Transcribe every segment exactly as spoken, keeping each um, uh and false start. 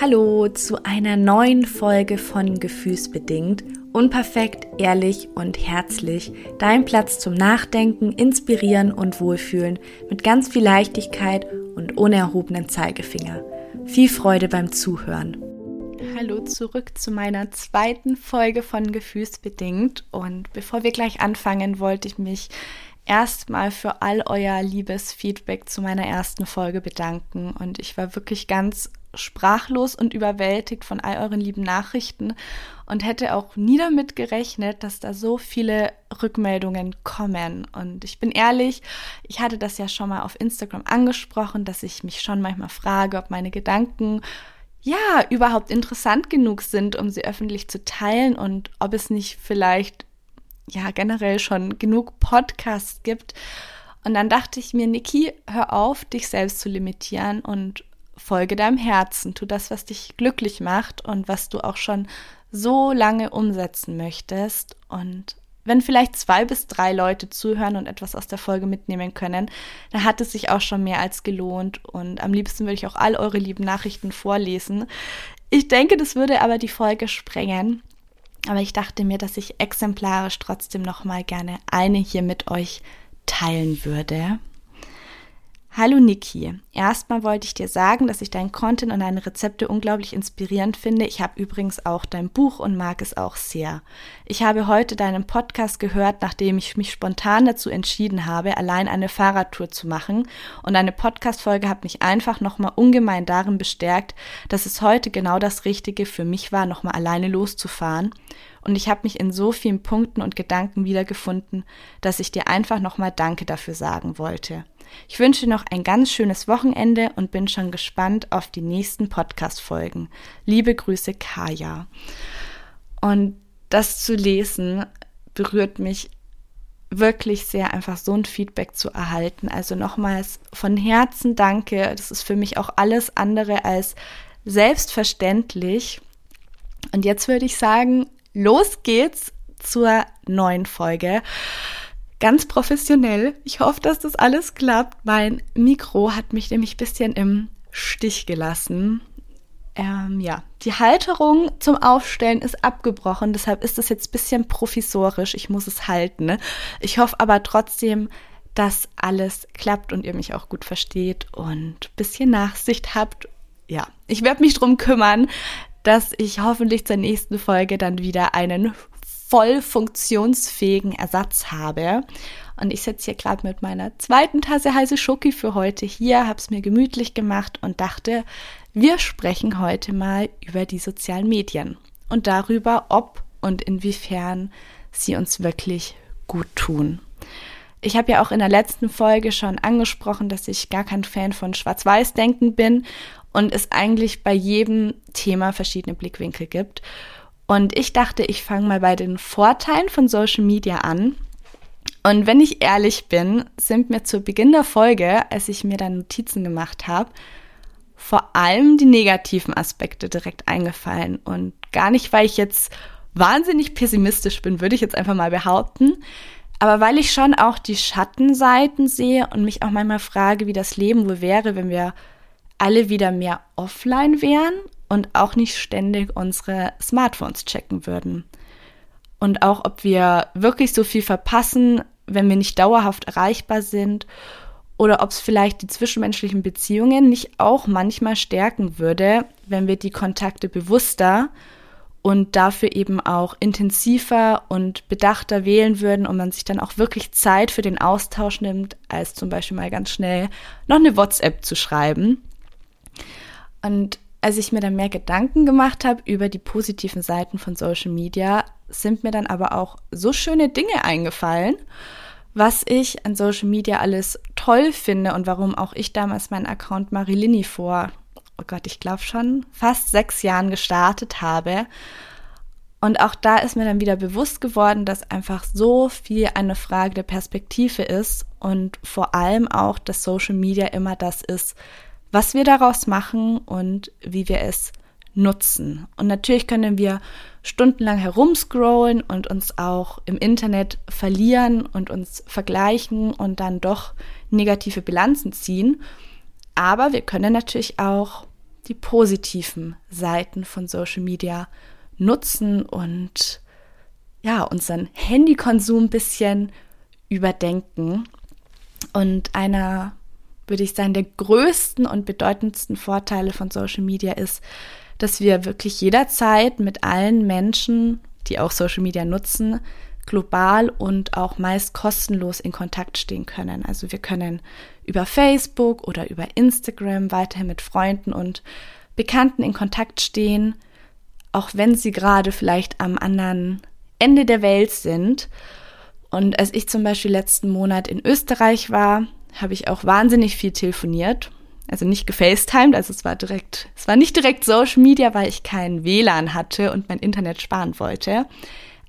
Hallo zu einer neuen Folge von Gefühlsbedingt. Unperfekt, ehrlich und herzlich. Dein Platz zum Nachdenken, Inspirieren und Wohlfühlen mit ganz viel Leichtigkeit und ohne erhobenen Zeigefinger. Viel Freude beim Zuhören. Hallo zurück zu meiner zweiten Folge von Gefühlsbedingt. Und bevor wir gleich anfangen, wollte ich mich erstmal für all euer liebes Feedback zu meiner ersten Folge bedanken. Und ich war wirklich ganz sprachlos und überwältigt von all euren lieben Nachrichten und hätte auch nie damit gerechnet, dass da so viele Rückmeldungen kommen. Und ich bin ehrlich, ich hatte das ja schon mal auf Instagram angesprochen, dass ich mich schon manchmal frage, ob meine Gedanken ja überhaupt interessant genug sind, um sie öffentlich zu teilen und ob es nicht vielleicht ja generell schon genug Podcasts gibt. Und dann dachte ich mir, Niki, hör auf, dich selbst zu limitieren und folge deinem Herzen, tu das, was dich glücklich macht und was du auch schon so lange umsetzen möchtest. Und wenn vielleicht zwei bis drei Leute zuhören und etwas aus der Folge mitnehmen können, dann hat es sich auch schon mehr als gelohnt. Und am liebsten würde ich auch all eure lieben Nachrichten vorlesen. Ich denke, das würde aber die Folge sprengen. Aber ich dachte mir, dass ich exemplarisch trotzdem nochmal gerne eine hier mit euch teilen würde. Hallo Niki, erstmal wollte ich dir sagen, dass ich deinen Content und deine Rezepte unglaublich inspirierend finde. Ich habe übrigens auch dein Buch und mag es auch sehr. Ich habe heute deinen Podcast gehört, nachdem ich mich spontan dazu entschieden habe, allein eine Fahrradtour zu machen. Und eine Podcast-Folge hat mich einfach nochmal ungemein darin bestärkt, dass es heute genau das Richtige für mich war, nochmal alleine loszufahren. Und ich habe mich in so vielen Punkten und Gedanken wiedergefunden, dass ich dir einfach nochmal Danke dafür sagen wollte. Ich wünsche dir noch ein ganz schönes Wochenende und bin schon gespannt auf die nächsten Podcast-Folgen. Liebe Grüße, Kaya. Und das zu lesen berührt mich wirklich sehr, einfach so ein Feedback zu erhalten. Also nochmals von Herzen danke. Das ist für mich auch alles andere als selbstverständlich. Und jetzt würde ich sagen, los geht's zur neuen Folge. Ganz professionell. Ich hoffe, dass das alles klappt. Mein Mikro hat mich nämlich ein bisschen im Stich gelassen. Ähm, ja, die Halterung zum Aufstellen ist abgebrochen, deshalb ist das jetzt ein bisschen provisorisch. Ich muss es halten, ne? Ich hoffe aber trotzdem, dass alles klappt und ihr mich auch gut versteht und ein bisschen Nachsicht habt. Ja, ich werde mich drum kümmern, dass ich hoffentlich zur nächsten Folge dann wieder einen voll funktionsfähigen Ersatz habe. Und ich sitze hier gerade mit meiner zweiten Tasse heiße Schoki für heute hier, habe es mir gemütlich gemacht und dachte, wir sprechen heute mal über die sozialen Medien und darüber, ob und inwiefern sie uns wirklich gut tun. Ich habe ja auch in der letzten Folge schon angesprochen, dass ich gar kein Fan von Schwarz-Weiß-Denken bin und es eigentlich bei jedem Thema verschiedene Blickwinkel gibt. Und ich dachte, ich fange mal bei den Vorteilen von Social Media an. Und wenn ich ehrlich bin, sind mir zu Beginn der Folge, als ich mir dann Notizen gemacht habe, vor allem die negativen Aspekte direkt eingefallen. Und gar nicht, weil ich jetzt wahnsinnig pessimistisch bin, würde ich jetzt einfach mal behaupten. Aber weil ich schon auch die Schattenseiten sehe und mich auch manchmal frage, wie das Leben wohl wäre, wenn wir alle wieder mehr offline wären und auch nicht ständig unsere Smartphones checken würden. Und auch, ob wir wirklich so viel verpassen, wenn wir nicht dauerhaft erreichbar sind, oder ob es vielleicht die zwischenmenschlichen Beziehungen nicht auch manchmal stärken würde, wenn wir die Kontakte bewusster und dafür eben auch intensiver und bedachter wählen würden und man sich dann auch wirklich Zeit für den Austausch nimmt, als zum Beispiel mal ganz schnell noch eine WhatsApp zu schreiben. Und als ich mir dann mehr Gedanken gemacht habe über die positiven Seiten von Social Media, sind mir dann aber auch so schöne Dinge eingefallen, was ich an Social Media alles toll finde und warum auch ich damals meinen Account Marielini vor, oh Gott, ich glaube schon fast sechs Jahren gestartet habe. Und auch da ist mir dann wieder bewusst geworden, dass einfach so viel eine Frage der Perspektive ist und vor allem auch, dass Social Media immer das ist, was wir daraus machen und wie wir es nutzen. Und natürlich können wir stundenlang herumscrollen und uns auch im Internet verlieren und uns vergleichen und dann doch negative Bilanzen ziehen. Aber wir können natürlich auch die positiven Seiten von Social Media nutzen und ja, unseren Handykonsum ein bisschen überdenken. Und einer, würde ich sagen, der größten und bedeutendsten Vorteile von Social Media ist, dass wir wirklich jederzeit mit allen Menschen, die auch Social Media nutzen, global und auch meist kostenlos in Kontakt stehen können. Also wir können über Facebook oder über Instagram weiterhin mit Freunden und Bekannten in Kontakt stehen, auch wenn sie gerade vielleicht am anderen Ende der Welt sind. Und als ich zum Beispiel letzten Monat in Österreich war, habe ich auch wahnsinnig viel telefoniert, also nicht gefacetimed, also es war direkt, es war nicht direkt Social Media, weil ich kein W L A N hatte und mein Internet sparen wollte,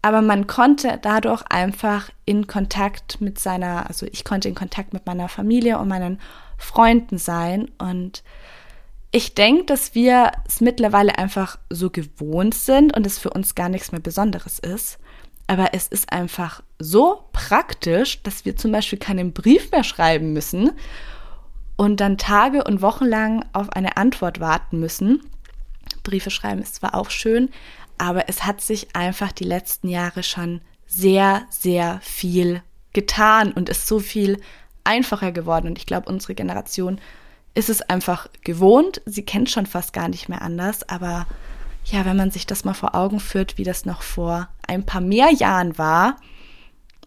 aber man konnte dadurch einfach in Kontakt mit seiner, also ich konnte in Kontakt mit meiner Familie und meinen Freunden sein. Und ich denke, dass wir es mittlerweile einfach so gewohnt sind und es für uns gar nichts mehr Besonderes ist. Aber es ist einfach so praktisch, dass wir zum Beispiel keinen Brief mehr schreiben müssen und dann Tage und Wochen lang auf eine Antwort warten müssen. Briefe schreiben ist zwar auch schön, aber es hat sich einfach die letzten Jahre schon sehr, sehr viel getan und ist so viel einfacher geworden. Und ich glaube, unsere Generation ist es einfach gewohnt. Sie kennt schon fast gar nicht mehr anders, aber ja, wenn man sich das mal vor Augen führt, wie das noch vor ein paar mehr Jahren war,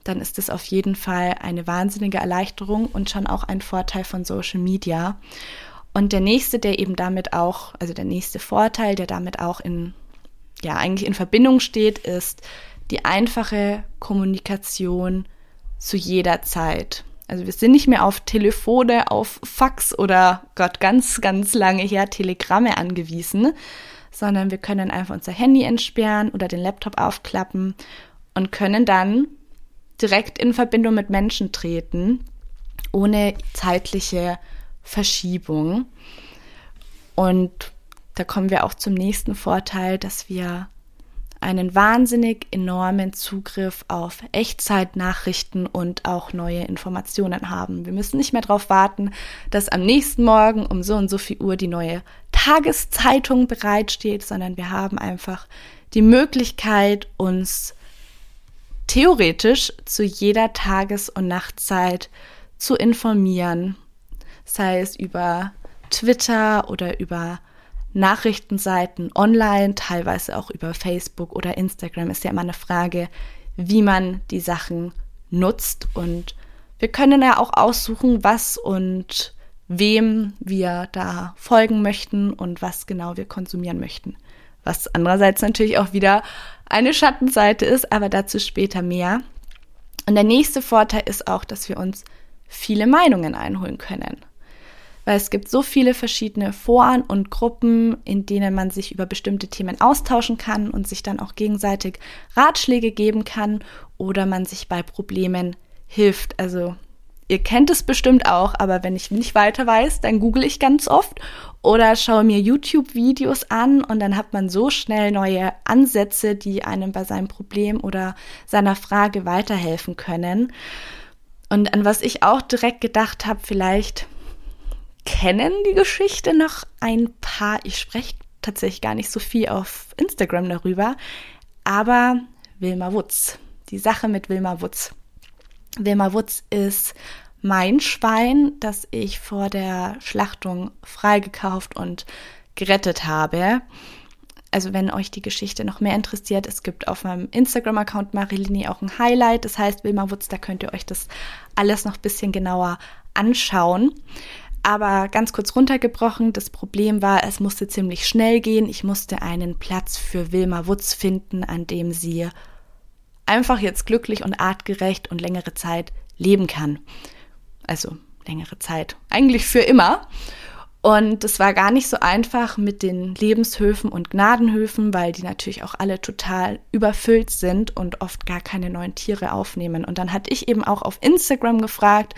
dann ist es auf jeden Fall eine wahnsinnige Erleichterung und schon auch ein Vorteil von Social Media. Und der nächste, der eben damit auch, also der nächste Vorteil, der damit auch in, ja, eigentlich in Verbindung steht, ist die einfache Kommunikation zu jeder Zeit. Also wir sind nicht mehr auf Telefone, auf Fax oder Gott, ganz, ganz lange her Telegramme angewiesen, sondern wir können einfach unser Handy entsperren oder den Laptop aufklappen und können dann direkt in Verbindung mit Menschen treten, ohne zeitliche Verschiebung. Und da kommen wir auch zum nächsten Vorteil, dass wir einen wahnsinnig enormen Zugriff auf Echtzeitnachrichten und auch neue Informationen haben. Wir müssen nicht mehr darauf warten, dass am nächsten Morgen um so und so viel Uhr die neue Tageszeitung bereitsteht, sondern wir haben einfach die Möglichkeit, uns theoretisch zu jeder Tages- und Nachtzeit zu informieren, sei es über Twitter oder über Nachrichtenseiten online, teilweise auch über Facebook oder Instagram. Ist ja immer eine Frage, wie man die Sachen nutzt. Und wir können ja auch aussuchen, was und wem wir da folgen möchten und was genau wir konsumieren möchten. Was andererseits natürlich auch wieder eine Schattenseite ist, aber dazu später mehr. Und der nächste Vorteil ist auch, dass wir uns viele Meinungen einholen können. Weil es gibt so viele verschiedene Foren und Gruppen, in denen man sich über bestimmte Themen austauschen kann und sich dann auch gegenseitig Ratschläge geben kann oder man sich bei Problemen hilft. Also ihr kennt es bestimmt auch, aber wenn ich nicht weiter weiß, dann google ich ganz oft oder schaue mir YouTube-Videos an und dann hat man so schnell neue Ansätze, die einem bei seinem Problem oder seiner Frage weiterhelfen können. Und an was ich auch direkt gedacht habe, vielleicht kennen die Geschichte noch ein paar, ich spreche tatsächlich gar nicht so viel auf Instagram darüber, aber Wilma Wutz, die Sache mit Wilma Wutz. Wilma Wutz ist mein Schwein, das ich vor der Schlachtung freigekauft und gerettet habe. Also wenn euch die Geschichte noch mehr interessiert, es gibt auf meinem Instagram-Account Marielini auch ein Highlight, das heißt Wilma Wutz, da könnt ihr euch das alles noch ein bisschen genauer anschauen. Aber ganz kurz runtergebrochen, das Problem war, es musste ziemlich schnell gehen. Ich musste einen Platz für Wilma Wutz finden, an dem sie einfach jetzt glücklich und artgerecht und längere Zeit leben kann. Also längere Zeit, eigentlich für immer. Und es war gar nicht so einfach mit den Lebenshöfen und Gnadenhöfen, weil die natürlich auch alle total überfüllt sind und oft gar keine neuen Tiere aufnehmen. Und dann hatte ich eben auch auf Instagram gefragt,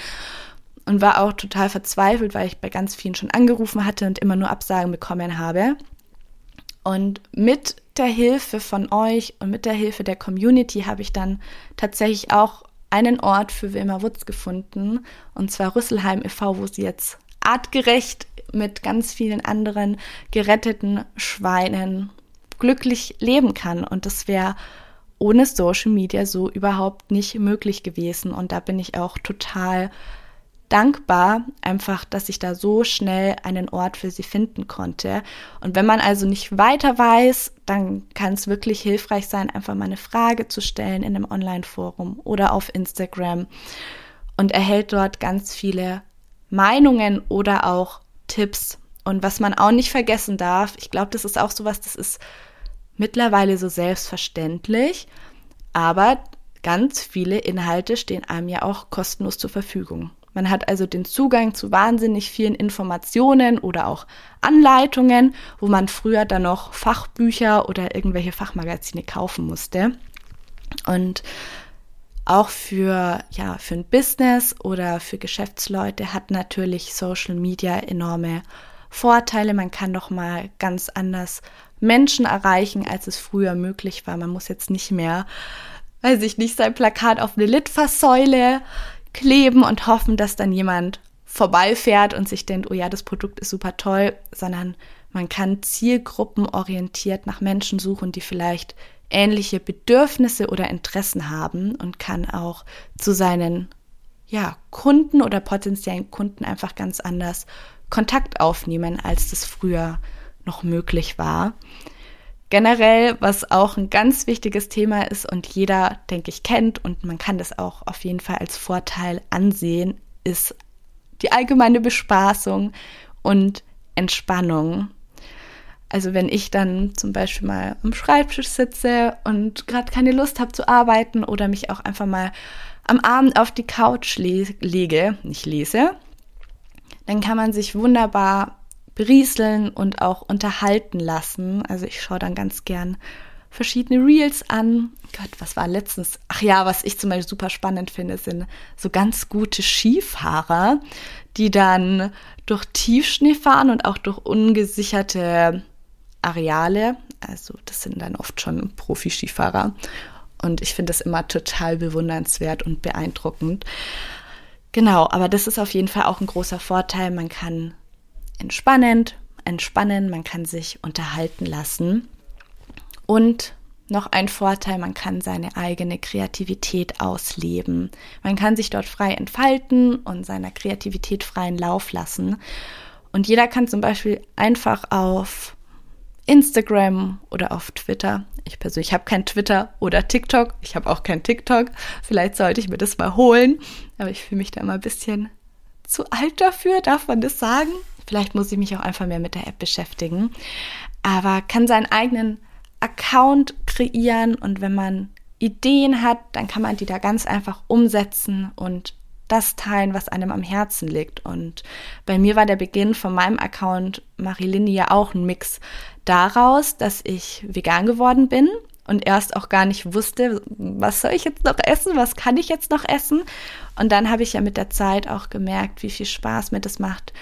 und war auch total verzweifelt, weil ich bei ganz vielen schon angerufen hatte und immer nur Absagen bekommen habe. Und mit der Hilfe von euch und mit der Hilfe der Community habe ich dann tatsächlich auch einen Ort für Wilma Wutz gefunden. Und zwar Rüsselheim e V, wo sie jetzt artgerecht mit ganz vielen anderen geretteten Schweinen glücklich leben kann. Und das wäre ohne Social Media so überhaupt nicht möglich gewesen. Und da bin ich auch total dankbar, einfach, dass ich da so schnell einen Ort für sie finden konnte. Und wenn man also nicht weiter weiß, dann kann es wirklich hilfreich sein, einfach mal eine Frage zu stellen in einem Online-Forum oder auf Instagram und erhält dort ganz viele Meinungen oder auch Tipps. Und was man auch nicht vergessen darf, ich glaube, das ist auch sowas, das ist mittlerweile so selbstverständlich, aber ganz viele Inhalte stehen einem ja auch kostenlos zur Verfügung. Man hat also den Zugang zu wahnsinnig vielen Informationen oder auch Anleitungen, wo man früher dann noch Fachbücher oder irgendwelche Fachmagazine kaufen musste. Und auch für, ja, für ein Business oder für Geschäftsleute hat natürlich Social Media enorme Vorteile. Man kann doch mal ganz anders Menschen erreichen, als es früher möglich war. Man muss jetzt nicht mehr, weiß ich nicht, sein Plakat auf eine Litfaßsäule kleben und hoffen, dass dann jemand vorbeifährt und sich denkt, oh ja, das Produkt ist super toll, sondern man kann zielgruppenorientiert nach Menschen suchen, die vielleicht ähnliche Bedürfnisse oder Interessen haben und kann auch zu seinen ja, Kunden oder potenziellen Kunden einfach ganz anders Kontakt aufnehmen, als das früher noch möglich war. Generell, was auch ein ganz wichtiges Thema ist und jeder, denke ich, kennt und man kann das auch auf jeden Fall als Vorteil ansehen, ist die allgemeine Bespaßung und Entspannung. Also wenn ich dann zum Beispiel mal am Schreibtisch sitze und gerade keine Lust habe zu arbeiten oder mich auch einfach mal am Abend auf die Couch le- lege, nicht lese, dann kann man sich wunderbar berieseln und auch unterhalten lassen. Also ich schaue dann ganz gern verschiedene Reels an. Gott, was war letztens? Ach ja, was ich zum Beispiel super spannend finde, sind so ganz gute Skifahrer, die dann durch Tiefschnee fahren und auch durch ungesicherte Areale. Also das sind dann oft schon Profi-Skifahrer. Und ich finde das immer total bewundernswert und beeindruckend. Genau, aber das ist auf jeden Fall auch ein großer Vorteil. Man kann entspannend, entspannen, man kann sich unterhalten lassen. Und noch ein Vorteil, man kann seine eigene Kreativität ausleben. Man kann sich dort frei entfalten und seiner Kreativität freien Lauf lassen. Und jeder kann zum Beispiel einfach auf Instagram oder auf Twitter. Ich persönlich habe kein Twitter oder TikTok. Ich habe auch kein TikTok. Vielleicht sollte ich mir das mal holen. Aber ich fühle mich da immer ein bisschen zu alt dafür, darf man das sagen? Vielleicht muss ich mich auch einfach mehr mit der App beschäftigen, aber kann seinen eigenen Account kreieren und wenn man Ideen hat, dann kann man die da ganz einfach umsetzen und das teilen, was einem am Herzen liegt. Und bei mir war der Beginn von meinem Account Marielini ja auch ein Mix daraus, dass ich vegan geworden bin und erst auch gar nicht wusste, was soll ich jetzt noch essen, was kann ich jetzt noch essen? Und dann habe ich ja mit der Zeit auch gemerkt, wie viel Spaß mir das macht,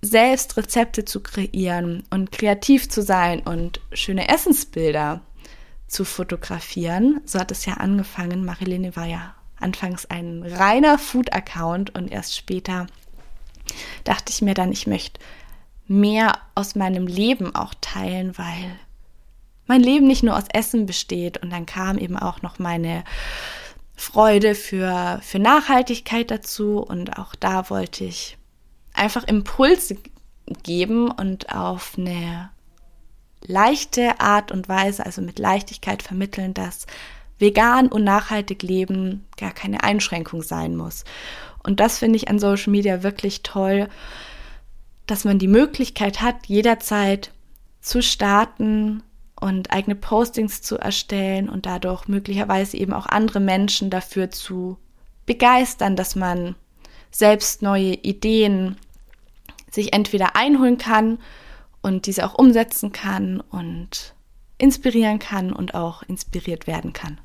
selbst Rezepte zu kreieren und kreativ zu sein und schöne Essensbilder zu fotografieren. So hat es ja angefangen. Marielini war ja anfangs ein reiner Food-Account und erst später dachte ich mir dann, ich möchte mehr aus meinem Leben auch teilen, weil mein Leben nicht nur aus Essen besteht. Und dann kam eben auch noch meine Freude für, für Nachhaltigkeit dazu und auch da wollte ich einfach Impulse geben und auf eine leichte Art und Weise, also mit Leichtigkeit vermitteln, dass vegan und nachhaltig Leben gar keine Einschränkung sein muss. Und das finde ich an Social Media wirklich toll, dass man die Möglichkeit hat, jederzeit zu starten und eigene Postings zu erstellen und dadurch möglicherweise eben auch andere Menschen dafür zu begeistern, dass man selbst neue Ideen sich entweder einholen kann und diese auch umsetzen kann und inspirieren kann und auch inspiriert werden kann.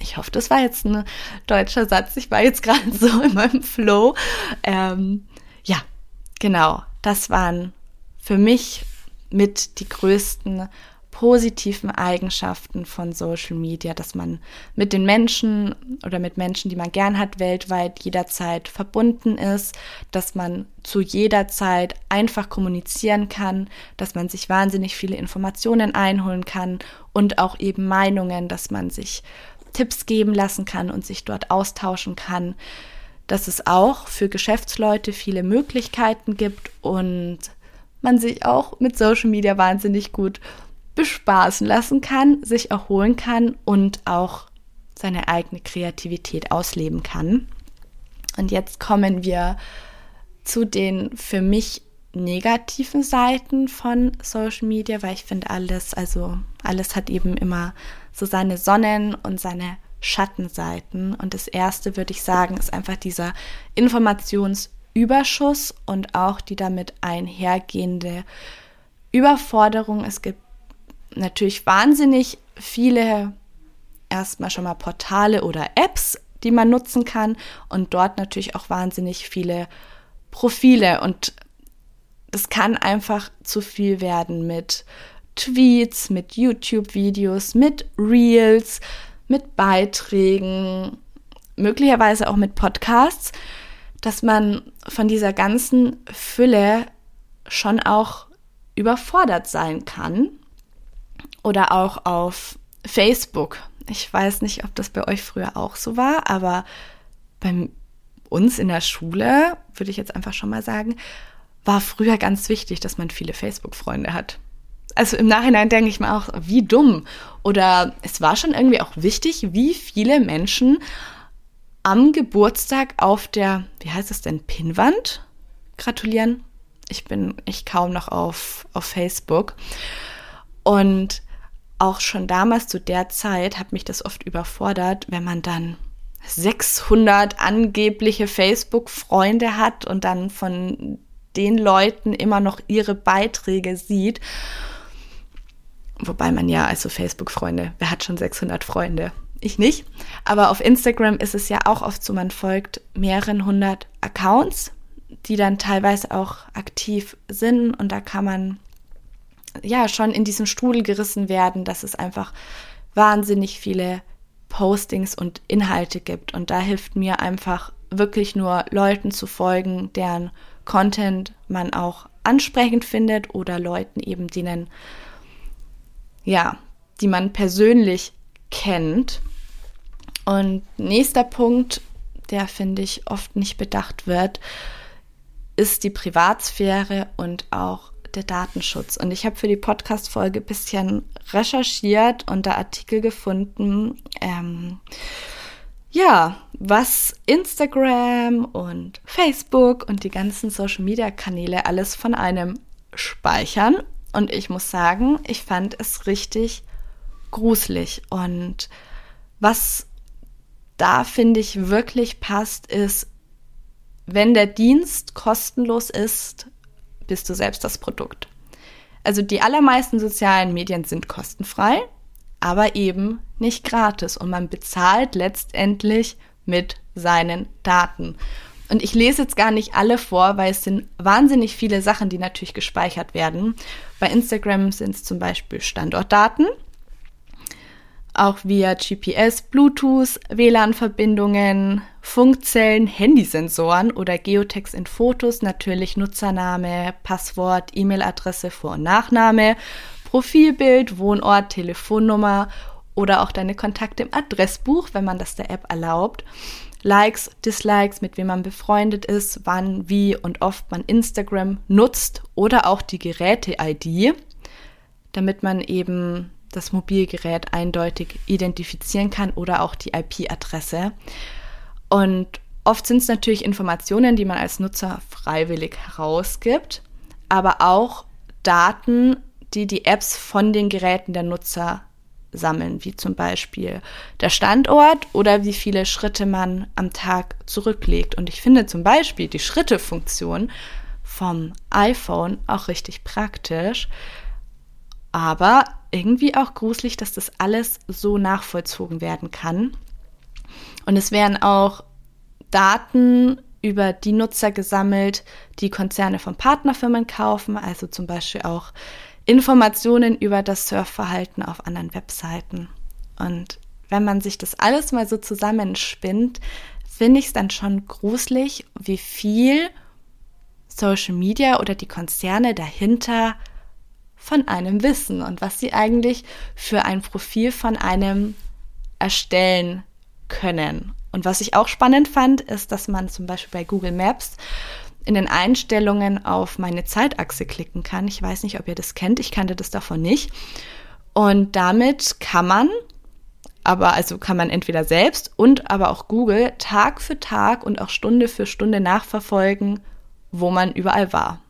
Ich hoffe, das war jetzt ein deutscher Satz. Ich war jetzt gerade so in meinem Flow. Ähm, ja, genau. Das waren für mich mit die größten positiven Eigenschaften von Social Media, dass man mit den Menschen oder mit Menschen, die man gern hat, weltweit jederzeit verbunden ist, dass man zu jeder Zeit einfach kommunizieren kann, dass man sich wahnsinnig viele Informationen einholen kann und auch eben Meinungen, dass man sich Tipps geben lassen kann und sich dort austauschen kann, dass es auch für Geschäftsleute viele Möglichkeiten gibt und man sich auch mit Social Media wahnsinnig gut bespaßen lassen kann, sich erholen kann und auch seine eigene Kreativität ausleben kann. Und jetzt kommen wir zu den für mich negativen Seiten von Social Media, weil ich finde alles, also alles hat eben immer so seine Sonnen- und seine Schattenseiten. Und das erste, würde ich sagen, ist einfach dieser Informationsüberschuss und auch die damit einhergehende Überforderung. Es gibt natürlich wahnsinnig viele erstmal schon mal Portale oder Apps, die man nutzen kann und dort natürlich auch wahnsinnig viele Profile und das kann einfach zu viel werden mit Tweets, mit YouTube-Videos, mit Reels, mit Beiträgen, möglicherweise auch mit Podcasts, dass man von dieser ganzen Fülle schon auch überfordert sein kann. Oder auch auf Facebook. Ich weiß nicht, ob das bei euch früher auch so war, aber bei uns in der Schule, würde ich jetzt einfach schon mal sagen, war früher ganz wichtig, dass man viele Facebook-Freunde hat. Also im Nachhinein denke ich mir auch, wie dumm. Oder es war schon irgendwie auch wichtig, wie viele Menschen am Geburtstag auf der, wie heißt es denn, Pinnwand gratulieren. Ich bin echt kaum noch auf, auf Facebook. Und auch schon damals zu der Zeit hat mich das oft überfordert, wenn man dann sechshundert angebliche Facebook-Freunde hat und dann von den Leuten immer noch ihre Beiträge sieht. Wobei man ja, also Facebook-Freunde, wer hat schon sechshundert Freunde? Ich nicht. Aber auf Instagram ist es ja auch oft so, man folgt mehreren hundert Accounts, die dann teilweise auch aktiv sind. Und da kann man ja schon in diesem Strudel gerissen werden, dass es einfach wahnsinnig viele Postings und Inhalte gibt. Und da hilft mir einfach wirklich nur Leuten zu folgen, deren Content man auch ansprechend findet oder Leuten eben, denen, ja, die man persönlich kennt. Und nächster Punkt, der, finde ich, oft nicht bedacht wird, ist die Privatsphäre und auch der Datenschutz. Und ich habe für die Podcast-Folge ein bisschen recherchiert und da Artikel gefunden, ähm, ja, was Instagram und Facebook und die ganzen Social-Media-Kanäle alles von einem speichern. Und ich muss sagen, ich fand es richtig gruselig. Und was da, finde ich, wirklich passt, ist, wenn der Dienst kostenlos ist, bist du selbst das Produkt. Also die allermeisten sozialen Medien sind kostenfrei, aber eben nicht gratis und man bezahlt letztendlich mit seinen Daten. Und ich lese jetzt gar nicht alle vor, weil es sind wahnsinnig viele Sachen, die natürlich gespeichert werden. Bei Instagram sind es zum Beispiel Standortdaten, auch via G P S, Bluetooth, W L A N-Verbindungen, Funkzellen, Handysensoren oder Geotext in Fotos, natürlich Nutzername, Passwort, E-Mail-Adresse, Vor- und Nachname, Profilbild, Wohnort, Telefonnummer oder auch deine Kontakte im Adressbuch, wenn man das der App erlaubt. Likes, Dislikes, mit wem man befreundet ist, wann, wie und oft man Instagram nutzt oder auch die Geräte-I D, damit man eben das Mobilgerät eindeutig identifizieren kann oder auch die I P-Adresse. Und oft sind es natürlich Informationen, die man als Nutzer freiwillig herausgibt, aber auch Daten, die die Apps von den Geräten der Nutzer sammeln, wie zum Beispiel der Standort oder wie viele Schritte man am Tag zurücklegt. Und ich finde zum Beispiel die Schritte-Funktion vom iPhone auch richtig praktisch, aber irgendwie auch gruselig, dass das alles so nachvollzogen werden kann. Und es werden auch Daten über die Nutzer gesammelt, die Konzerne von Partnerfirmen kaufen, also zum Beispiel auch Informationen über das Surfverhalten auf anderen Webseiten. Und wenn man sich das alles mal so zusammenspinnt, finde ich es dann schon gruselig, wie viel Social Media oder die Konzerne dahinter von einem wissen und was sie eigentlich für ein Profil von einem erstellen können. Und was ich auch spannend fand, ist, dass man zum Beispiel bei Google Maps in den Einstellungen auf meine Zeitachse klicken kann. Ich weiß nicht, ob ihr das kennt, ich kannte das davon nicht. Und damit kann man, aber also kann man entweder selbst und aber auch Google Tag für Tag und auch Stunde für Stunde nachverfolgen, wo man überall war.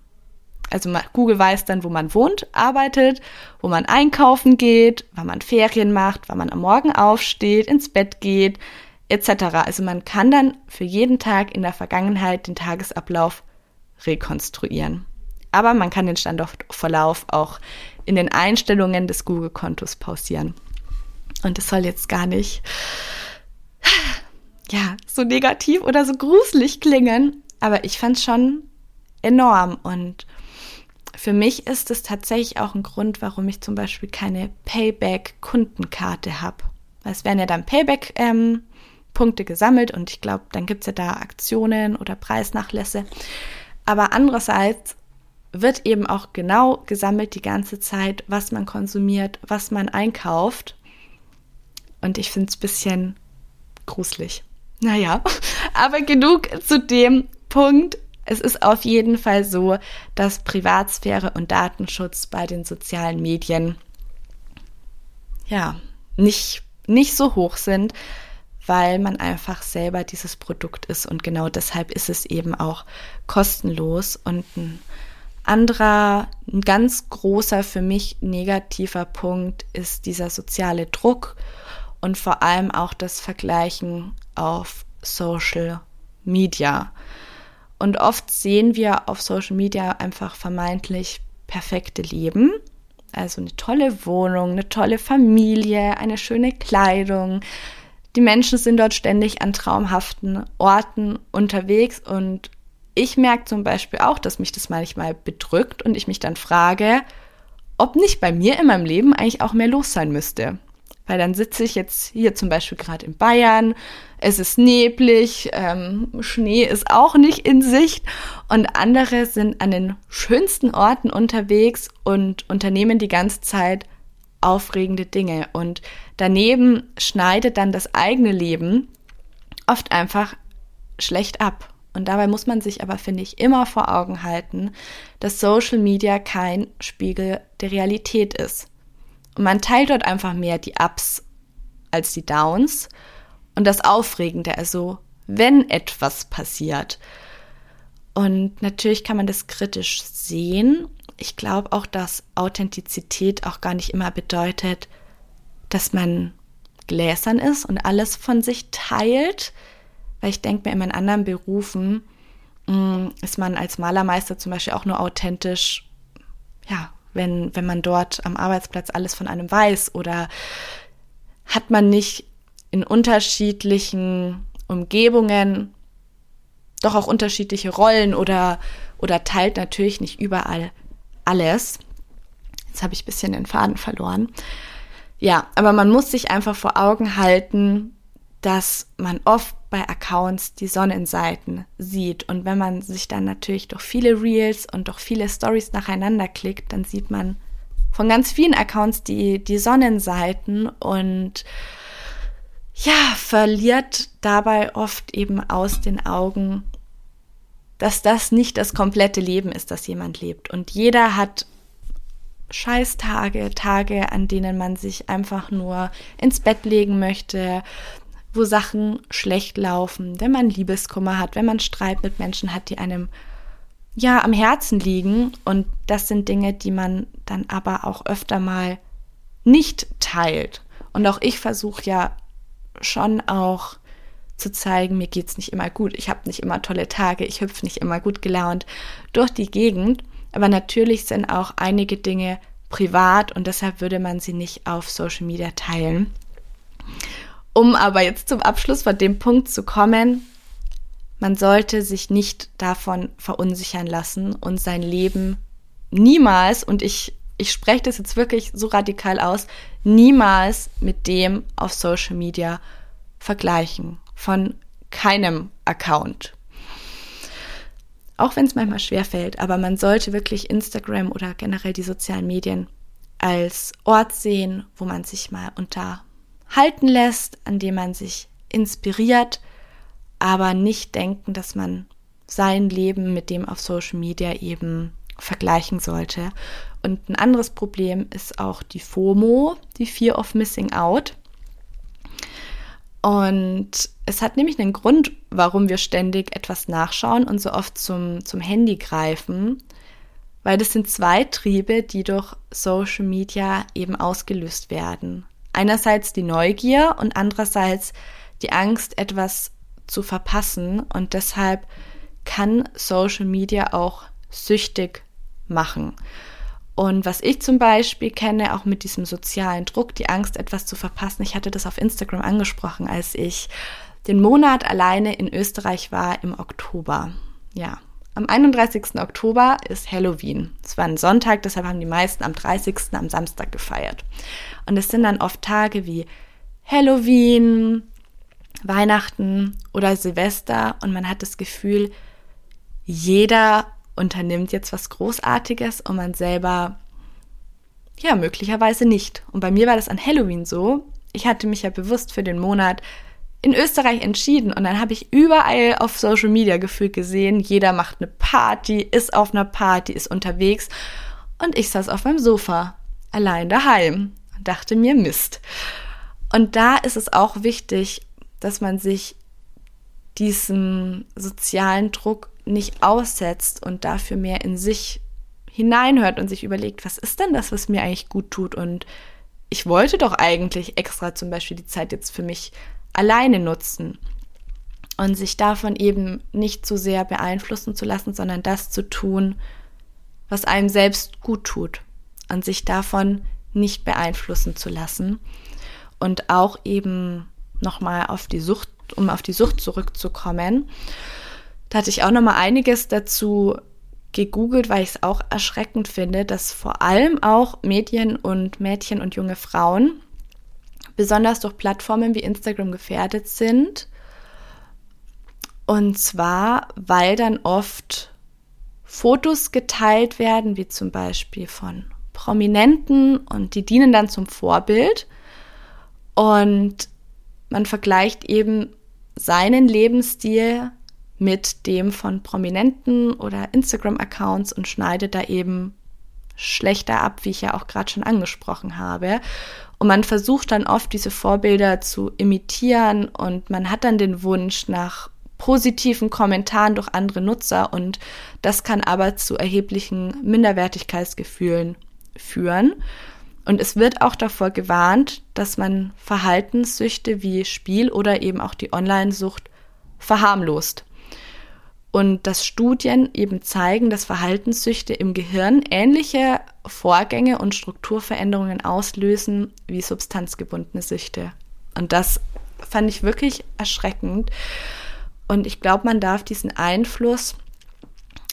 Also Google weiß dann, wo man wohnt, arbeitet, wo man einkaufen geht, wann man Ferien macht, wann man am Morgen aufsteht, ins Bett geht, et cetera. Also man kann dann für jeden Tag in der Vergangenheit den Tagesablauf rekonstruieren. Aber man kann den Standortverlauf auch in den Einstellungen des Google-Kontos pausieren. Und das soll jetzt gar nicht, ja, so negativ oder so gruselig klingen, aber ich fand es schon enorm. Und für mich ist es tatsächlich auch ein Grund, warum ich zum Beispiel keine Payback-Kundenkarte habe. Es werden ja dann Payback-Punkte ähm, gesammelt und ich glaube, dann gibt es ja da Aktionen oder Preisnachlässe. Aber andererseits wird eben auch genau gesammelt die ganze Zeit, was man konsumiert, was man einkauft. Und ich finde es ein bisschen gruselig. Naja, aber genug zu dem Punkt. Es ist auf jeden Fall so, dass Privatsphäre und Datenschutz bei den sozialen Medien ja nicht, nicht so hoch sind, weil man einfach selber dieses Produkt ist. Und genau deshalb ist es eben auch kostenlos. Und ein anderer, ein ganz großer für mich negativer Punkt ist dieser soziale Druck und vor allem auch das Vergleichen auf Social Media. Und oft sehen wir auf Social Media einfach vermeintlich perfekte Leben. Also eine tolle Wohnung, eine tolle Familie, eine schöne Kleidung. Die Menschen sind dort ständig an traumhaften Orten unterwegs. Und ich merke zum Beispiel auch, dass mich das manchmal bedrückt und ich mich dann frage, ob nicht bei mir in meinem Leben eigentlich auch mehr los sein müsste. Weil dann sitze ich jetzt hier zum Beispiel gerade in Bayern, es ist neblig, ähm, Schnee ist auch nicht in Sicht und andere sind an den schönsten Orten unterwegs und unternehmen die ganze Zeit aufregende Dinge. Und daneben schneidet dann das eigene Leben oft einfach schlecht ab. Und dabei muss man sich aber, finde ich, immer vor Augen halten, dass Social Media kein Spiegel der Realität ist. Und man teilt dort einfach mehr die Ups als die Downs und das Aufregende, also wenn etwas passiert. Und natürlich kann man das kritisch sehen. Ich glaube auch, dass Authentizität auch gar nicht immer bedeutet, dass man gläsern ist und alles von sich teilt. Weil ich denke mir, in meinen anderen Berufen mh, ist man als Malermeister zum Beispiel auch nur authentisch, ja, Wenn, wenn man dort am Arbeitsplatz alles von einem weiß oder hat man nicht in unterschiedlichen Umgebungen doch auch unterschiedliche Rollen oder, oder teilt natürlich nicht überall alles. Jetzt habe ich ein bisschen den Faden verloren. Ja, aber man muss sich einfach vor Augen halten, dass man oft bei Accounts die Sonnenseiten sieht. Und wenn man sich dann natürlich durch viele Reels und durch viele Stories nacheinander klickt, dann sieht man von ganz vielen Accounts die, die Sonnenseiten und ja, verliert dabei oft eben aus den Augen, dass das nicht das komplette Leben ist, das jemand lebt. Und jeder hat Scheißtage, Tage, an denen man sich einfach nur ins Bett legen möchte, wo Sachen schlecht laufen, wenn man Liebeskummer hat, wenn man Streit mit Menschen hat, die einem ja am Herzen liegen. Und das sind Dinge, die man dann aber auch öfter mal nicht teilt. Und auch ich versuche ja schon auch zu zeigen, mir geht's nicht immer gut, ich habe nicht immer tolle Tage, ich hüpfe nicht immer gut gelaunt durch die Gegend. Aber natürlich sind auch einige Dinge privat und deshalb würde man sie nicht auf Social Media teilen. Um aber jetzt zum Abschluss von dem Punkt zu kommen, man sollte sich nicht davon verunsichern lassen und sein Leben niemals, und ich ich spreche das jetzt wirklich so radikal aus, niemals mit dem auf Social Media vergleichen. Von keinem Account. Auch wenn es manchmal schwerfällt, aber man sollte wirklich Instagram oder generell die sozialen Medien als Ort sehen, wo man sich mal unterhalten lässt, an dem man sich inspiriert, aber nicht denken, dass man sein Leben mit dem auf Social Media eben vergleichen sollte. Und ein anderes Problem ist auch die FOMO, die Fear of Missing Out. Und es hat nämlich einen Grund, warum wir ständig etwas nachschauen und so oft zum, zum Handy greifen, weil das sind zwei Triebe, die durch Social Media eben ausgelöst werden. Einerseits die Neugier und andererseits die Angst, etwas zu verpassen, und deshalb kann Social Media auch süchtig machen. Und was ich zum Beispiel kenne, auch mit diesem sozialen Druck, die Angst, etwas zu verpassen. Ich hatte das auf Instagram angesprochen, als ich den Monat alleine in Österreich war im Oktober. Ja, am einunddreißigsten Oktober ist Halloween. Es war ein Sonntag, deshalb haben die meisten am dreißigsten am Samstag gefeiert. Und es sind dann oft Tage wie Halloween, Weihnachten oder Silvester, und man hat das Gefühl, jeder unternimmt jetzt was Großartiges und man selber, ja, möglicherweise nicht. Und bei mir war das an Halloween so. Ich hatte mich ja bewusst für den Monat in Österreich entschieden und dann habe ich überall auf Social Media gefühlt gesehen, jeder macht eine Party, ist auf einer Party, ist unterwegs, und ich saß auf meinem Sofa, allein daheim, und dachte mir, Mist. Und da ist es auch wichtig, dass man sich diesem sozialen Druck nicht aussetzt und dafür mehr in sich hineinhört und sich überlegt, was ist denn das, was mir eigentlich gut tut? Und ich wollte doch eigentlich extra zum Beispiel die Zeit jetzt für mich alleine nutzen und sich davon eben nicht so sehr beeinflussen zu lassen, sondern das zu tun, was einem selbst gut tut, und sich davon nicht beeinflussen zu lassen. Und auch eben nochmal auf die Sucht, um auf die Sucht zurückzukommen. Da hatte ich auch nochmal einiges dazu gegoogelt, weil ich es auch erschreckend finde, dass vor allem auch Medien und Mädchen und junge Frauen besonders durch Plattformen wie Instagram gefährdet sind. Und zwar, weil dann oft Fotos geteilt werden, wie zum Beispiel von Prominenten, und die dienen dann zum Vorbild. Und man vergleicht eben seinen Lebensstil mit dem von Prominenten oder Instagram-Accounts und schneidet da eben schlechter ab, wie ich ja auch gerade schon angesprochen habe. Und man versucht dann oft, diese Vorbilder zu imitieren, und man hat dann den Wunsch nach positiven Kommentaren durch andere Nutzer, und das kann aber zu erheblichen Minderwertigkeitsgefühlen führen. Und es wird auch davor gewarnt, dass man Verhaltenssüchte wie Spiel oder eben auch die Online-Sucht verharmlost. Und dass Studien eben zeigen, dass Verhaltenssüchte im Gehirn ähnliche Vorgänge und Strukturveränderungen auslösen wie substanzgebundene Süchte. Und das fand ich wirklich erschreckend. Und ich glaube, man darf diesen Einfluss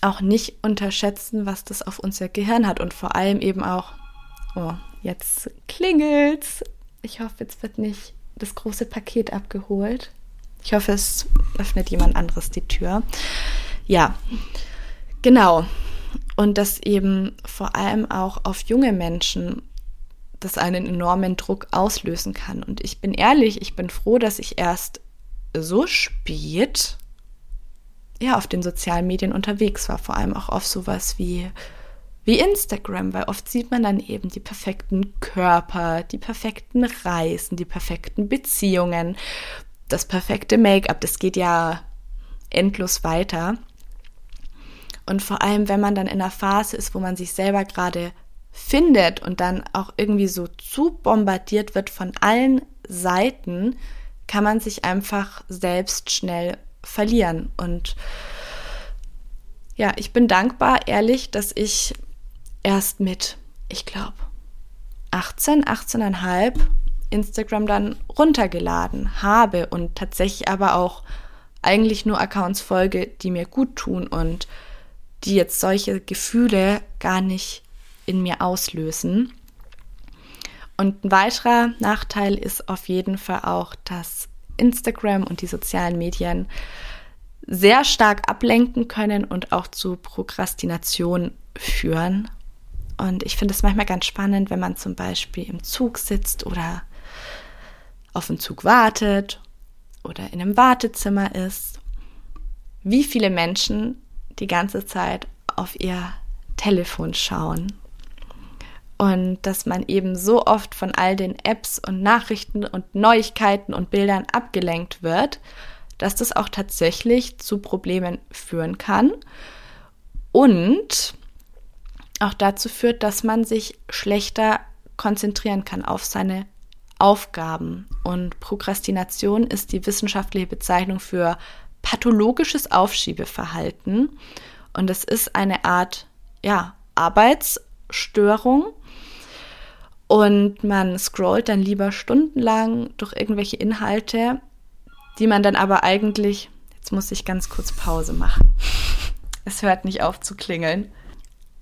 auch nicht unterschätzen, was das auf unser Gehirn hat. Und vor allem eben auch, oh, jetzt klingelt's. Ich hoffe, jetzt wird nicht das große Paket abgeholt. Ich hoffe, es öffnet jemand anderes die Tür. Ja, genau. Und dass eben vor allem auch auf junge Menschen das einen enormen Druck auslösen kann. Und ich bin ehrlich, ich bin froh, dass ich erst so spät ja auf den sozialen Medien unterwegs war. Vor allem auch auf sowas wie, wie Instagram, weil oft sieht man dann eben die perfekten Körper, die perfekten Reisen, die perfekten Beziehungen, das perfekte Make-up, das geht ja endlos weiter. Und vor allem, wenn man dann in einer Phase ist, wo man sich selber gerade findet und dann auch irgendwie so zu bombardiert wird von allen Seiten, kann man sich einfach selbst schnell verlieren. Und ja, ich bin dankbar, ehrlich, dass ich erst mit, ich glaube, achtzehn, achtzehneinhalb Instagram dann runtergeladen habe und tatsächlich aber auch eigentlich nur Accounts folge, die mir gut tun und die jetzt solche Gefühle gar nicht in mir auslösen. Und ein weiterer Nachteil ist auf jeden Fall auch, dass Instagram und die sozialen Medien sehr stark ablenken können und auch zu Prokrastination führen. Und ich finde es manchmal ganz spannend, wenn man zum Beispiel im Zug sitzt oder auf den Zug wartet oder in einem Wartezimmer ist, wie viele Menschen die ganze Zeit auf ihr Telefon schauen. Und dass man eben so oft von all den Apps und Nachrichten und Neuigkeiten und Bildern abgelenkt wird, dass das auch tatsächlich zu Problemen führen kann und auch dazu führt, dass man sich schlechter konzentrieren kann auf seine Aufgaben. Und Prokrastination ist die wissenschaftliche Bezeichnung für pathologisches Aufschiebeverhalten. Und es ist eine Art, ja, Arbeitsstörung. Und man scrollt dann lieber stundenlang durch irgendwelche Inhalte, die man dann aber eigentlich, jetzt muss ich ganz kurz Pause machen. Es hört nicht auf zu klingeln.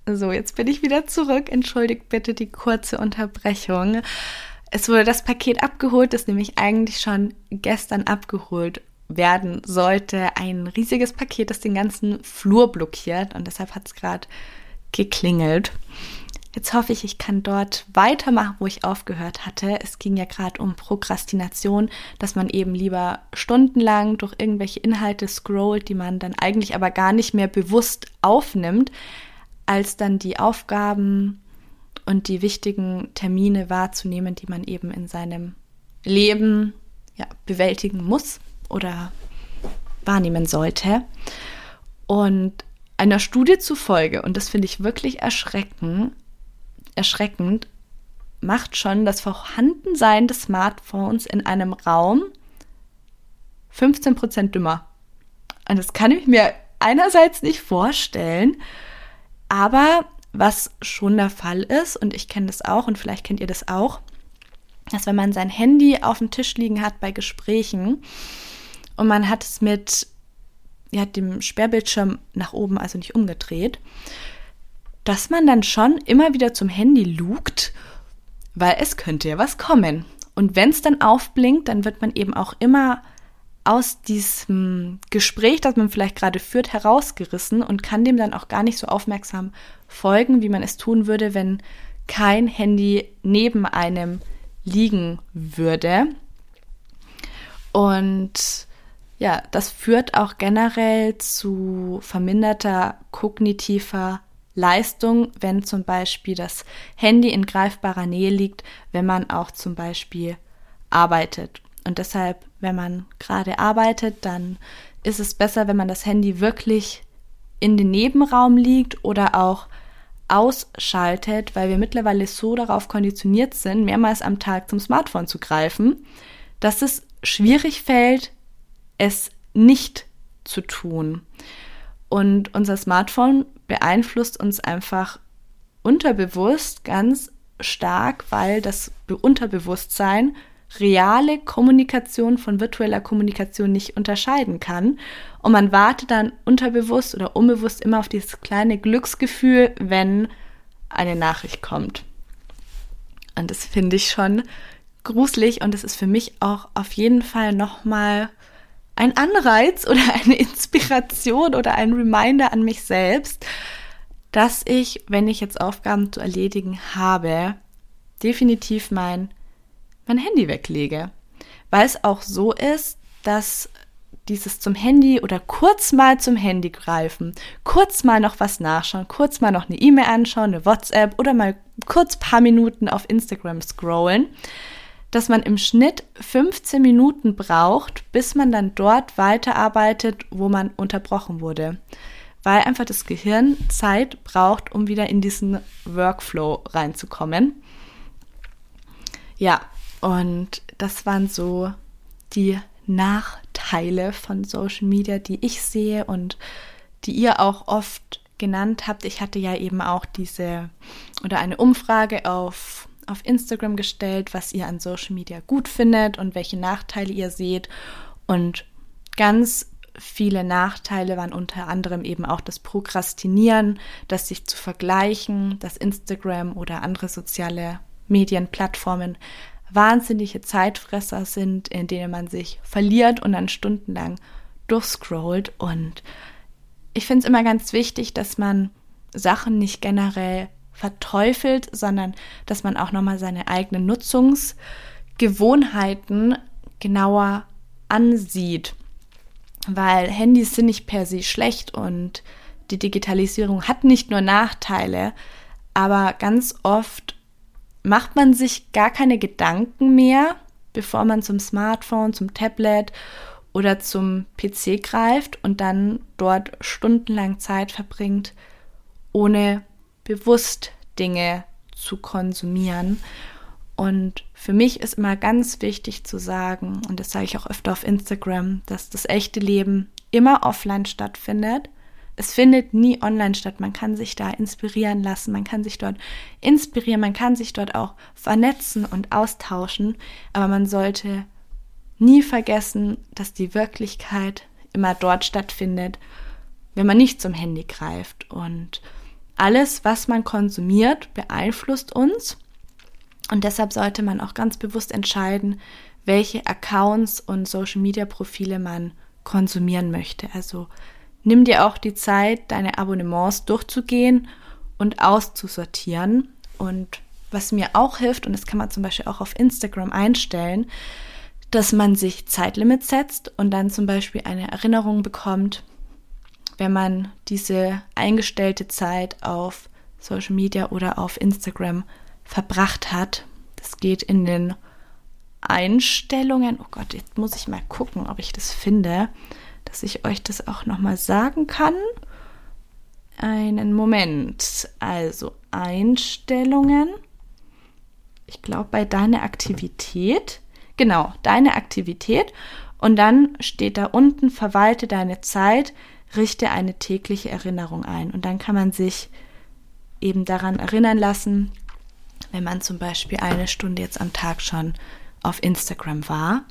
So, jetzt bin ich wieder zurück. Entschuldigt bitte die kurze Unterbrechung. Es wurde das Paket abgeholt, das nämlich eigentlich schon gestern abgeholt werden sollte. Ein riesiges Paket, das den ganzen Flur blockiert, und deshalb hat es gerade geklingelt. Jetzt hoffe ich, ich kann dort weitermachen, wo ich aufgehört hatte. Es ging ja gerade um Prokrastination, dass man eben lieber stundenlang durch irgendwelche Inhalte scrollt, die man dann eigentlich aber gar nicht mehr bewusst aufnimmt, als dann die Aufgaben und die wichtigen Termine wahrzunehmen, die man eben in seinem Leben, ja, bewältigen muss oder wahrnehmen sollte. Und einer Studie zufolge, und das finde ich wirklich erschreckend, erschreckend, macht schon das Vorhandensein des Smartphones in einem Raum fünfzehn Prozent dümmer. Und das kann ich mir einerseits nicht vorstellen, aber was schon der Fall ist, und ich kenne das auch und vielleicht kennt ihr das auch, dass wenn man sein Handy auf dem Tisch liegen hat bei Gesprächen und man hat es mit ja, dem Sperrbildschirm nach oben, also nicht umgedreht, dass man dann schon immer wieder zum Handy lugt, weil es könnte ja was kommen. Und wenn es dann aufblinkt, dann wird man eben auch immer aus diesem Gespräch, das man vielleicht gerade führt, herausgerissen und kann dem dann auch gar nicht so aufmerksam folgen, wie man es tun würde, wenn kein Handy neben einem liegen würde. Und ja, das führt auch generell zu verminderter kognitiver Leistung, wenn zum Beispiel das Handy in greifbarer Nähe liegt, wenn man auch zum Beispiel arbeitet. Und deshalb, wenn man gerade arbeitet, dann ist es besser, wenn man das Handy wirklich in den Nebenraum liegt oder auch ausschaltet, weil wir mittlerweile so darauf konditioniert sind, mehrmals am Tag zum Smartphone zu greifen, dass es schwierig fällt, es nicht zu tun. Und unser Smartphone beeinflusst uns einfach unterbewusst ganz stark, weil das Unterbewusstsein reale Kommunikation von virtueller Kommunikation nicht unterscheiden kann. Und man wartet dann unterbewusst oder unbewusst immer auf dieses kleine Glücksgefühl, wenn eine Nachricht kommt. Und das finde ich schon gruselig. Und das ist für mich auch auf jeden Fall nochmal ein Anreiz oder eine Inspiration oder ein Reminder an mich selbst, dass ich, wenn ich jetzt Aufgaben zu erledigen habe, definitiv mein mein Handy weglege, weil es auch so ist, dass dieses zum Handy oder kurz mal zum Handy greifen, kurz mal noch was nachschauen, kurz mal noch eine E-Mail anschauen, eine WhatsApp oder mal kurz paar Minuten auf Instagram scrollen, dass man im Schnitt fünfzehn Minuten braucht, bis man dann dort weiterarbeitet, wo man unterbrochen wurde, weil einfach das Gehirn Zeit braucht, um wieder in diesen Workflow reinzukommen. Ja, und das waren so die Nachteile von Social Media, die ich sehe und die ihr auch oft genannt habt. Ich hatte ja eben auch diese oder eine Umfrage auf, auf Instagram gestellt, was ihr an Social Media gut findet und welche Nachteile ihr seht. Und ganz viele Nachteile waren unter anderem eben auch das Prokrastinieren, das sich zu vergleichen, dass Instagram oder andere soziale Medienplattformen wahnsinnige Zeitfresser sind, in denen man sich verliert und dann stundenlang durchscrollt. Und ich finde es immer ganz wichtig, dass man Sachen nicht generell verteufelt, sondern dass man auch nochmal seine eigenen Nutzungsgewohnheiten genauer ansieht. Weil Handys sind nicht per se schlecht und die Digitalisierung hat nicht nur Nachteile, aber ganz oft macht man sich gar keine Gedanken mehr, bevor man zum Smartphone, zum Tablet oder zum P C greift und dann dort stundenlang Zeit verbringt, ohne bewusst Dinge zu konsumieren. Und für mich ist immer ganz wichtig zu sagen, und das sage ich auch öfter auf Instagram, dass das echte Leben immer offline stattfindet. Es findet nie online statt. Man kann sich da inspirieren lassen, man kann sich dort inspirieren, man kann sich dort auch vernetzen und austauschen. Aber man sollte nie vergessen, dass die Wirklichkeit immer dort stattfindet, wenn man nicht zum Handy greift. Und alles, was man konsumiert, beeinflusst uns. Und deshalb sollte man auch ganz bewusst entscheiden, welche Accounts und Social-Media-Profile man konsumieren möchte. Also nimm dir auch die Zeit, deine Abonnements durchzugehen und auszusortieren. Und was mir auch hilft, und das kann man zum Beispiel auch auf Instagram einstellen, dass man sich Zeitlimits setzt und dann zum Beispiel eine Erinnerung bekommt, wenn man diese eingestellte Zeit auf Social Media oder auf Instagram verbracht hat. Das geht in den Einstellungen. Oh Gott, jetzt muss ich mal gucken, ob ich das finde, dass ich euch das auch nochmal sagen kann. Einen Moment. Also Einstellungen. Ich glaube bei deine Aktivität. Genau, deine Aktivität. Und dann steht da unten, verwalte deine Zeit, richte eine tägliche Erinnerung ein. Und dann kann man sich eben daran erinnern lassen, wenn man zum Beispiel eine Stunde jetzt am Tag schon auf Instagram war.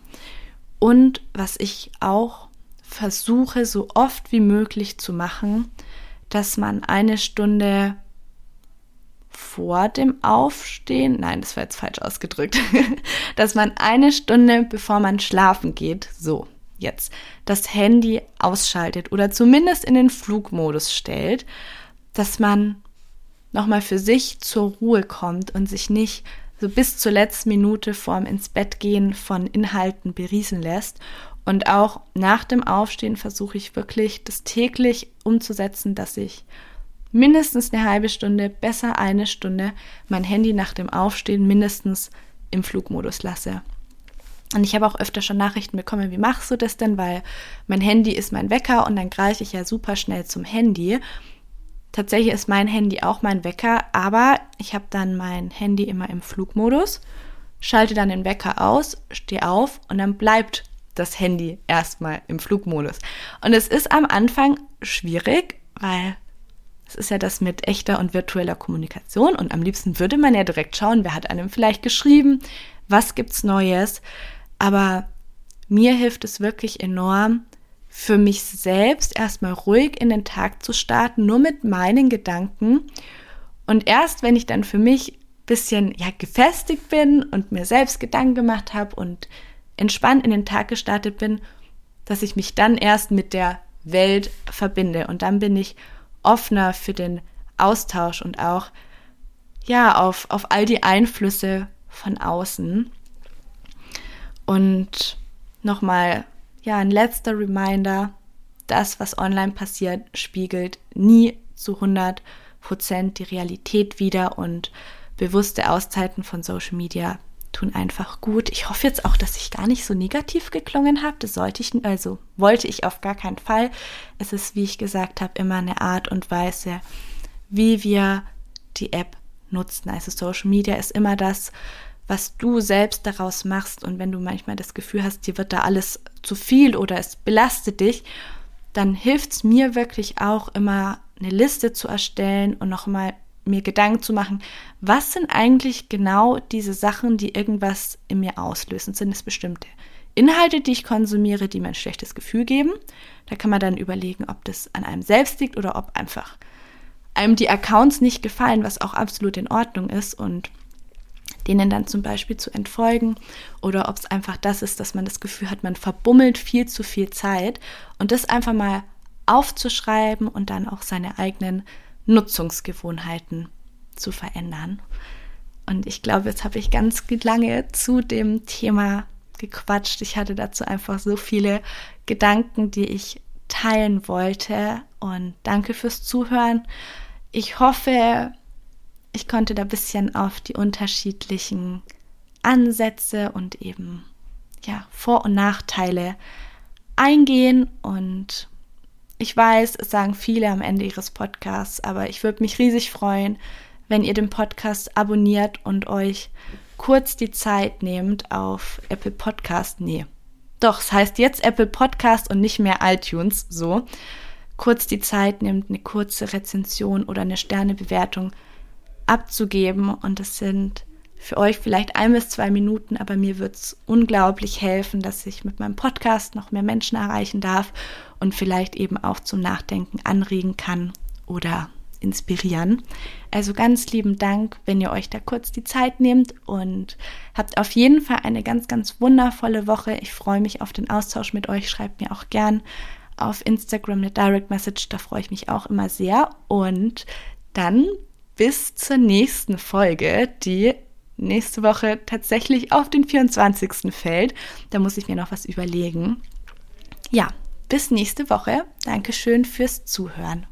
Und was ich auch versuche, so oft wie möglich zu machen, dass man eine Stunde vor dem Aufstehen, nein, das war jetzt falsch ausgedrückt, dass man eine Stunde, bevor man schlafen geht, so jetzt das Handy ausschaltet oder zumindest in den Flugmodus stellt, dass man nochmal für sich zur Ruhe kommt und sich nicht so bis zur letzten Minute vorm ins Bett gehen von Inhalten beriesen lässt. Und auch nach dem Aufstehen versuche ich wirklich, das täglich umzusetzen, dass ich mindestens eine halbe Stunde, besser eine Stunde, mein Handy nach dem Aufstehen mindestens im Flugmodus lasse. Und ich habe auch öfter schon Nachrichten bekommen, wie machst du das denn, weil mein Handy ist mein Wecker und dann greife ich ja super schnell zum Handy. Tatsächlich ist mein Handy auch mein Wecker, aber ich habe dann mein Handy immer im Flugmodus, schalte dann den Wecker aus, stehe auf und dann bleibt das Handy erstmal im Flugmodus. Und es ist am Anfang schwierig, weil es ist ja das mit echter und virtueller Kommunikation und am liebsten würde man ja direkt schauen, wer hat einem vielleicht geschrieben, was gibt's Neues, aber mir hilft es wirklich enorm, für mich selbst erstmal ruhig in den Tag zu starten, nur mit meinen Gedanken. Und erst wenn ich dann für mich ein bisschen ja, gefestigt bin und mir selbst Gedanken gemacht habe und entspannt in den Tag gestartet bin, dass ich mich dann erst mit der Welt verbinde. Und dann bin ich offener für den Austausch und auch ja auf, auf all die Einflüsse von außen. Und nochmal, ja, ein letzter Reminder, das, was online passiert, spiegelt nie zu hundert Prozent die Realität wider und bewusste Auszeiten von Social Media tun einfach gut. Ich hoffe jetzt auch, dass ich gar nicht so negativ geklungen habe. Das sollte ich, also wollte ich auf gar keinen Fall. Es ist, wie ich gesagt habe, immer eine Art und Weise, wie wir die App nutzen. Also Social Media ist immer das, was du selbst daraus machst. Und wenn du manchmal das Gefühl hast, dir wird da alles zu viel oder es belastet dich, dann hilft es mir wirklich auch immer, eine Liste zu erstellen und nochmal mir Gedanken zu machen, was sind eigentlich genau diese Sachen, die irgendwas in mir auslösen? Sind es bestimmte Inhalte, die ich konsumiere, die mir ein schlechtes Gefühl geben. Da kann man dann überlegen, ob das an einem selbst liegt oder ob einfach einem die Accounts nicht gefallen, was auch absolut in Ordnung ist, und denen dann zum Beispiel zu entfolgen, oder ob es einfach das ist, dass man das Gefühl hat, man verbummelt viel zu viel Zeit, und das einfach mal aufzuschreiben und dann auch seine eigenen Nutzungsgewohnheiten zu verändern. Und ich glaube, jetzt habe ich ganz lange zu dem Thema gequatscht. Ich hatte dazu einfach so viele Gedanken, die ich teilen wollte, und danke fürs Zuhören. Ich hoffe, ich konnte da ein bisschen auf die unterschiedlichen Ansätze und eben ja, Vor- und Nachteile eingehen, und ich weiß, es sagen viele am Ende ihres Podcasts, aber ich würde mich riesig freuen, wenn ihr den Podcast abonniert und euch kurz die Zeit nehmt auf Apple Podcast. Nee, doch, es heißt jetzt Apple Podcast und nicht mehr iTunes, so. Kurz die Zeit nehmt, eine kurze Rezension oder eine Sternebewertung abzugeben, und das sind für euch vielleicht ein bis zwei Minuten, aber mir wird es unglaublich helfen, dass ich mit meinem Podcast noch mehr Menschen erreichen darf und vielleicht eben auch zum Nachdenken anregen kann oder inspirieren. Also ganz lieben Dank, wenn ihr euch da kurz die Zeit nehmt, und habt auf jeden Fall eine ganz, ganz wundervolle Woche. Ich freue mich auf den Austausch mit euch. Schreibt mir auch gern auf Instagram eine Direct Message, da freue ich mich auch immer sehr, und dann bis zur nächsten Folge, die nächste Woche tatsächlich auf den vierundzwanzigsten fällt. Da muss ich mir noch was überlegen. Ja, bis nächste Woche. Dankeschön fürs Zuhören.